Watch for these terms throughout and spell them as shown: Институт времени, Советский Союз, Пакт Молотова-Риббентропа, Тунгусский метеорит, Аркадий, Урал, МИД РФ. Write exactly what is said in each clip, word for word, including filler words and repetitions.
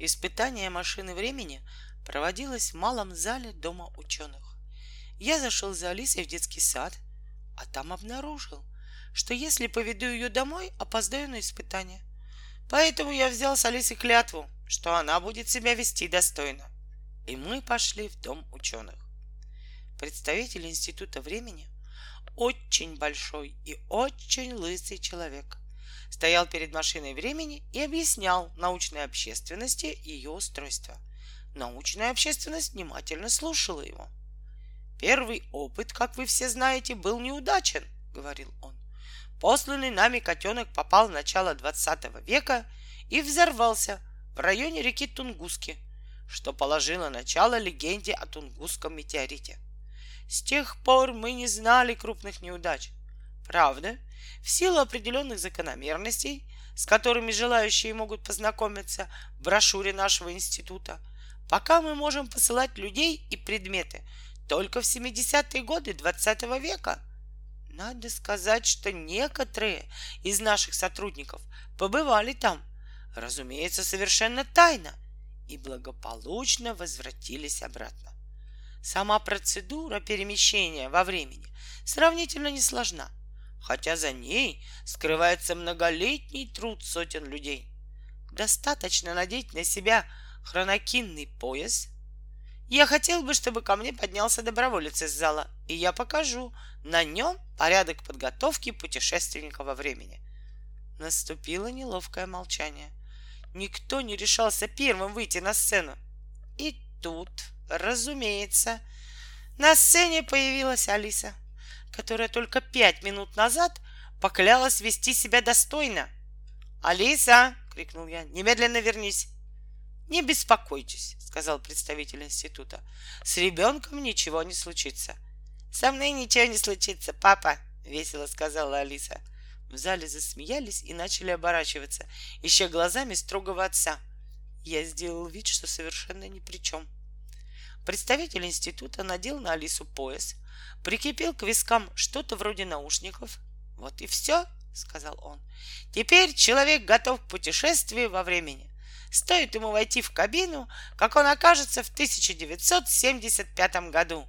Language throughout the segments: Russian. Испытание машины времени проводилось в малом зале дома ученых. Я зашел за Алисой в детский сад, а там обнаружил, что если поведу ее домой, опоздаю на испытание. Поэтому я взял с Алисой клятву, что она будет себя вести достойно. И мы пошли в дом ученых. Представитель Института времени, очень большой и очень лысый человек, стоял перед машиной времени и объяснял научной общественности ее устройство. Научная общественность внимательно слушала его. «Первый опыт, как вы все знаете, был неудачен», — говорил он. «Посланный нами котенок попал в начало двадцатого века и взорвался в районе реки Тунгуски, что положило начало легенде о Тунгусском метеорите. С тех пор мы не знали крупных неудач. Правда, в силу определенных закономерностей, с которыми желающие могут познакомиться в брошюре нашего института, пока мы можем посылать людей и предметы только в семидесятые годы двадцатого века. Надо сказать, что некоторые из наших сотрудников побывали там, разумеется, совершенно тайно, и благополучно возвратились обратно. Сама процедура перемещения во времени сравнительно несложна, хотя за ней скрывается многолетний труд сотен людей. Достаточно надеть на себя хронокинный пояс. Я хотел бы, чтобы ко мне поднялся доброволец из зала, и я покажу на нем порядок подготовки путешественника во времени». Наступило неловкое молчание. Никто не решался первым выйти на сцену. И тут, разумеется, на сцене появилась Алиса, которая только пять минут назад поклялась вести себя достойно. «Алиса!» — крикнул я. «Немедленно вернись!» «Не беспокойтесь», — сказал представитель института. «С ребенком ничего не случится». «Со мной ничего не случится, папа», — весело сказала Алиса. В зале засмеялись и начали оборачиваться, ища глазами строгого отца. Я сделал вид, что совершенно ни при чем. Представитель института надел на Алису пояс, прикрепил к вискам что-то вроде наушников. «Вот и все», — сказал он. «Теперь человек готов к путешествию во времени. Стоит ему войти в кабину, как он окажется в тысяча девятьсот семьдесят пятом году».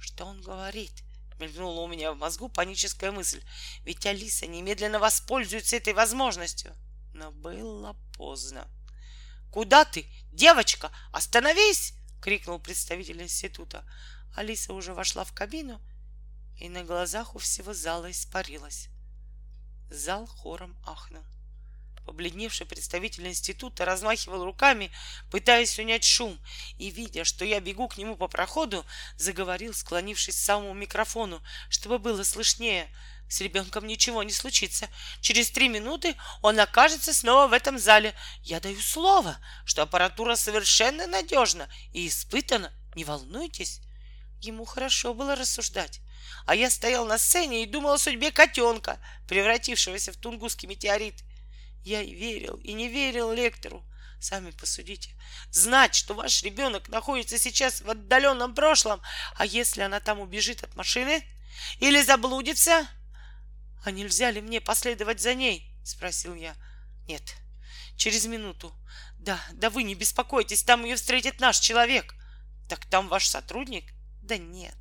«Что он говорит?» — мелькнула у меня в мозгу паническая мысль. «Ведь Алиса немедленно воспользуется этой возможностью». Но было поздно. «Куда ты, девочка? Остановись!» — крикнул представитель института. Алиса уже вошла в кабину и на глазах у всего зала испарилась. Зал хором ахнул. Побледневший представитель института размахивал руками, пытаясь унять шум, и, видя, что я бегу к нему по проходу, заговорил, склонившись к самому микрофону, чтобы было слышнее. «С ребенком ничего не случится. Через три минуты он окажется снова в этом зале. Я даю слово, что аппаратура совершенно надежна и испытана. Не волнуйтесь». Ему хорошо было рассуждать. А я стоял на сцене и думал о судьбе котенка, превратившегося в Тунгусский метеорит. Я и верил, и не верил лектору. Сами посудите. Знать, что ваш ребенок находится сейчас в отдаленном прошлом, а если она там убежит от машины или заблудится? «А нельзя ли мне последовать за ней?» — спросил я. «Нет, через минуту. Да, да вы не беспокойтесь, там ее встретит наш человек». «Так там ваш сотрудник?» «Да нет,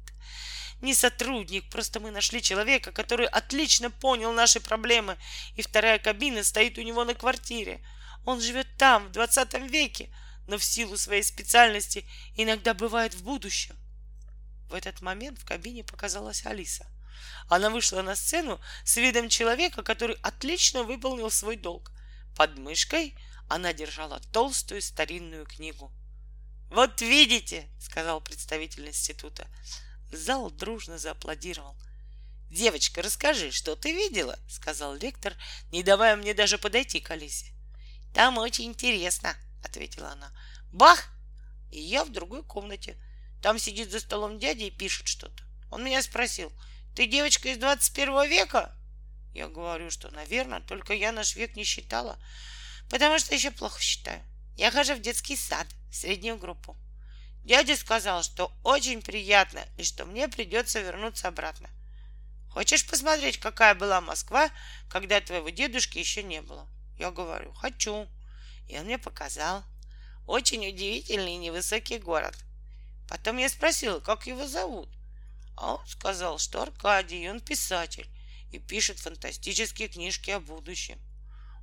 не сотрудник, просто мы нашли человека, который отлично понял наши проблемы, и вторая кабина стоит у него на квартире. Он живет там, в двадцатом веке, но в силу своей специальности иногда бывает в будущем». В этот момент в кабине показалась Алиса. Она вышла на сцену с видом человека, который отлично выполнил свой долг. Под мышкой она держала толстую старинную книгу. «Вот видите!» — сказал представитель института. Зал дружно зааплодировал. «Девочка, расскажи, что ты видела?» — сказал лектор, не давая мне даже подойти к Алисе. «Там очень интересно», — ответила она. «Бах! И я в другой комнате. Там сидит за столом дядя и пишет что-то. Он меня спросил: ты девочка из двадцать первого века? Я говорю, что, наверное, только я наш век не считала, потому что еще плохо считаю. Я хожу в детский сад, в среднюю группу. Дядя сказал, что очень приятно и что мне придется вернуться обратно. Хочешь посмотреть, какая была Москва, когда твоего дедушки еще не было? Я говорю, хочу. И он мне показал. Очень удивительный невысокий город. Потом я спросила, как его зовут. А он сказал, что Аркадий, он писатель и пишет фантастические книжки о будущем.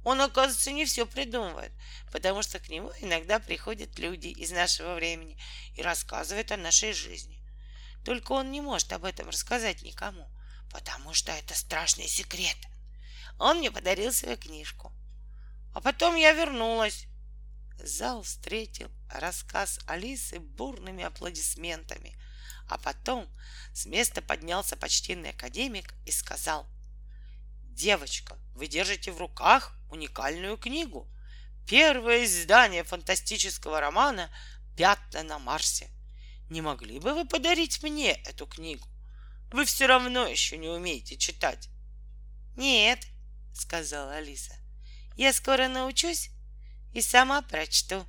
Он, оказывается, не все придумывает, потому что к нему иногда приходят люди из нашего времени и рассказывают о нашей жизни. Только он не может об этом рассказать никому, потому что это страшный секрет. Он мне подарил свою книжку. А потом я вернулась. Зал встретил рассказ Алисы бурными аплодисментами. А потом с места поднялся почтенный академик и сказал: «Девочка, вы держите в руках уникальную книгу. Первое издание фантастического романа «Пятна на Марсе». Не могли бы вы подарить мне эту книгу? Вы все равно еще не умеете читать». «Нет», — сказала Алиса, — «я скоро научусь и сама прочту».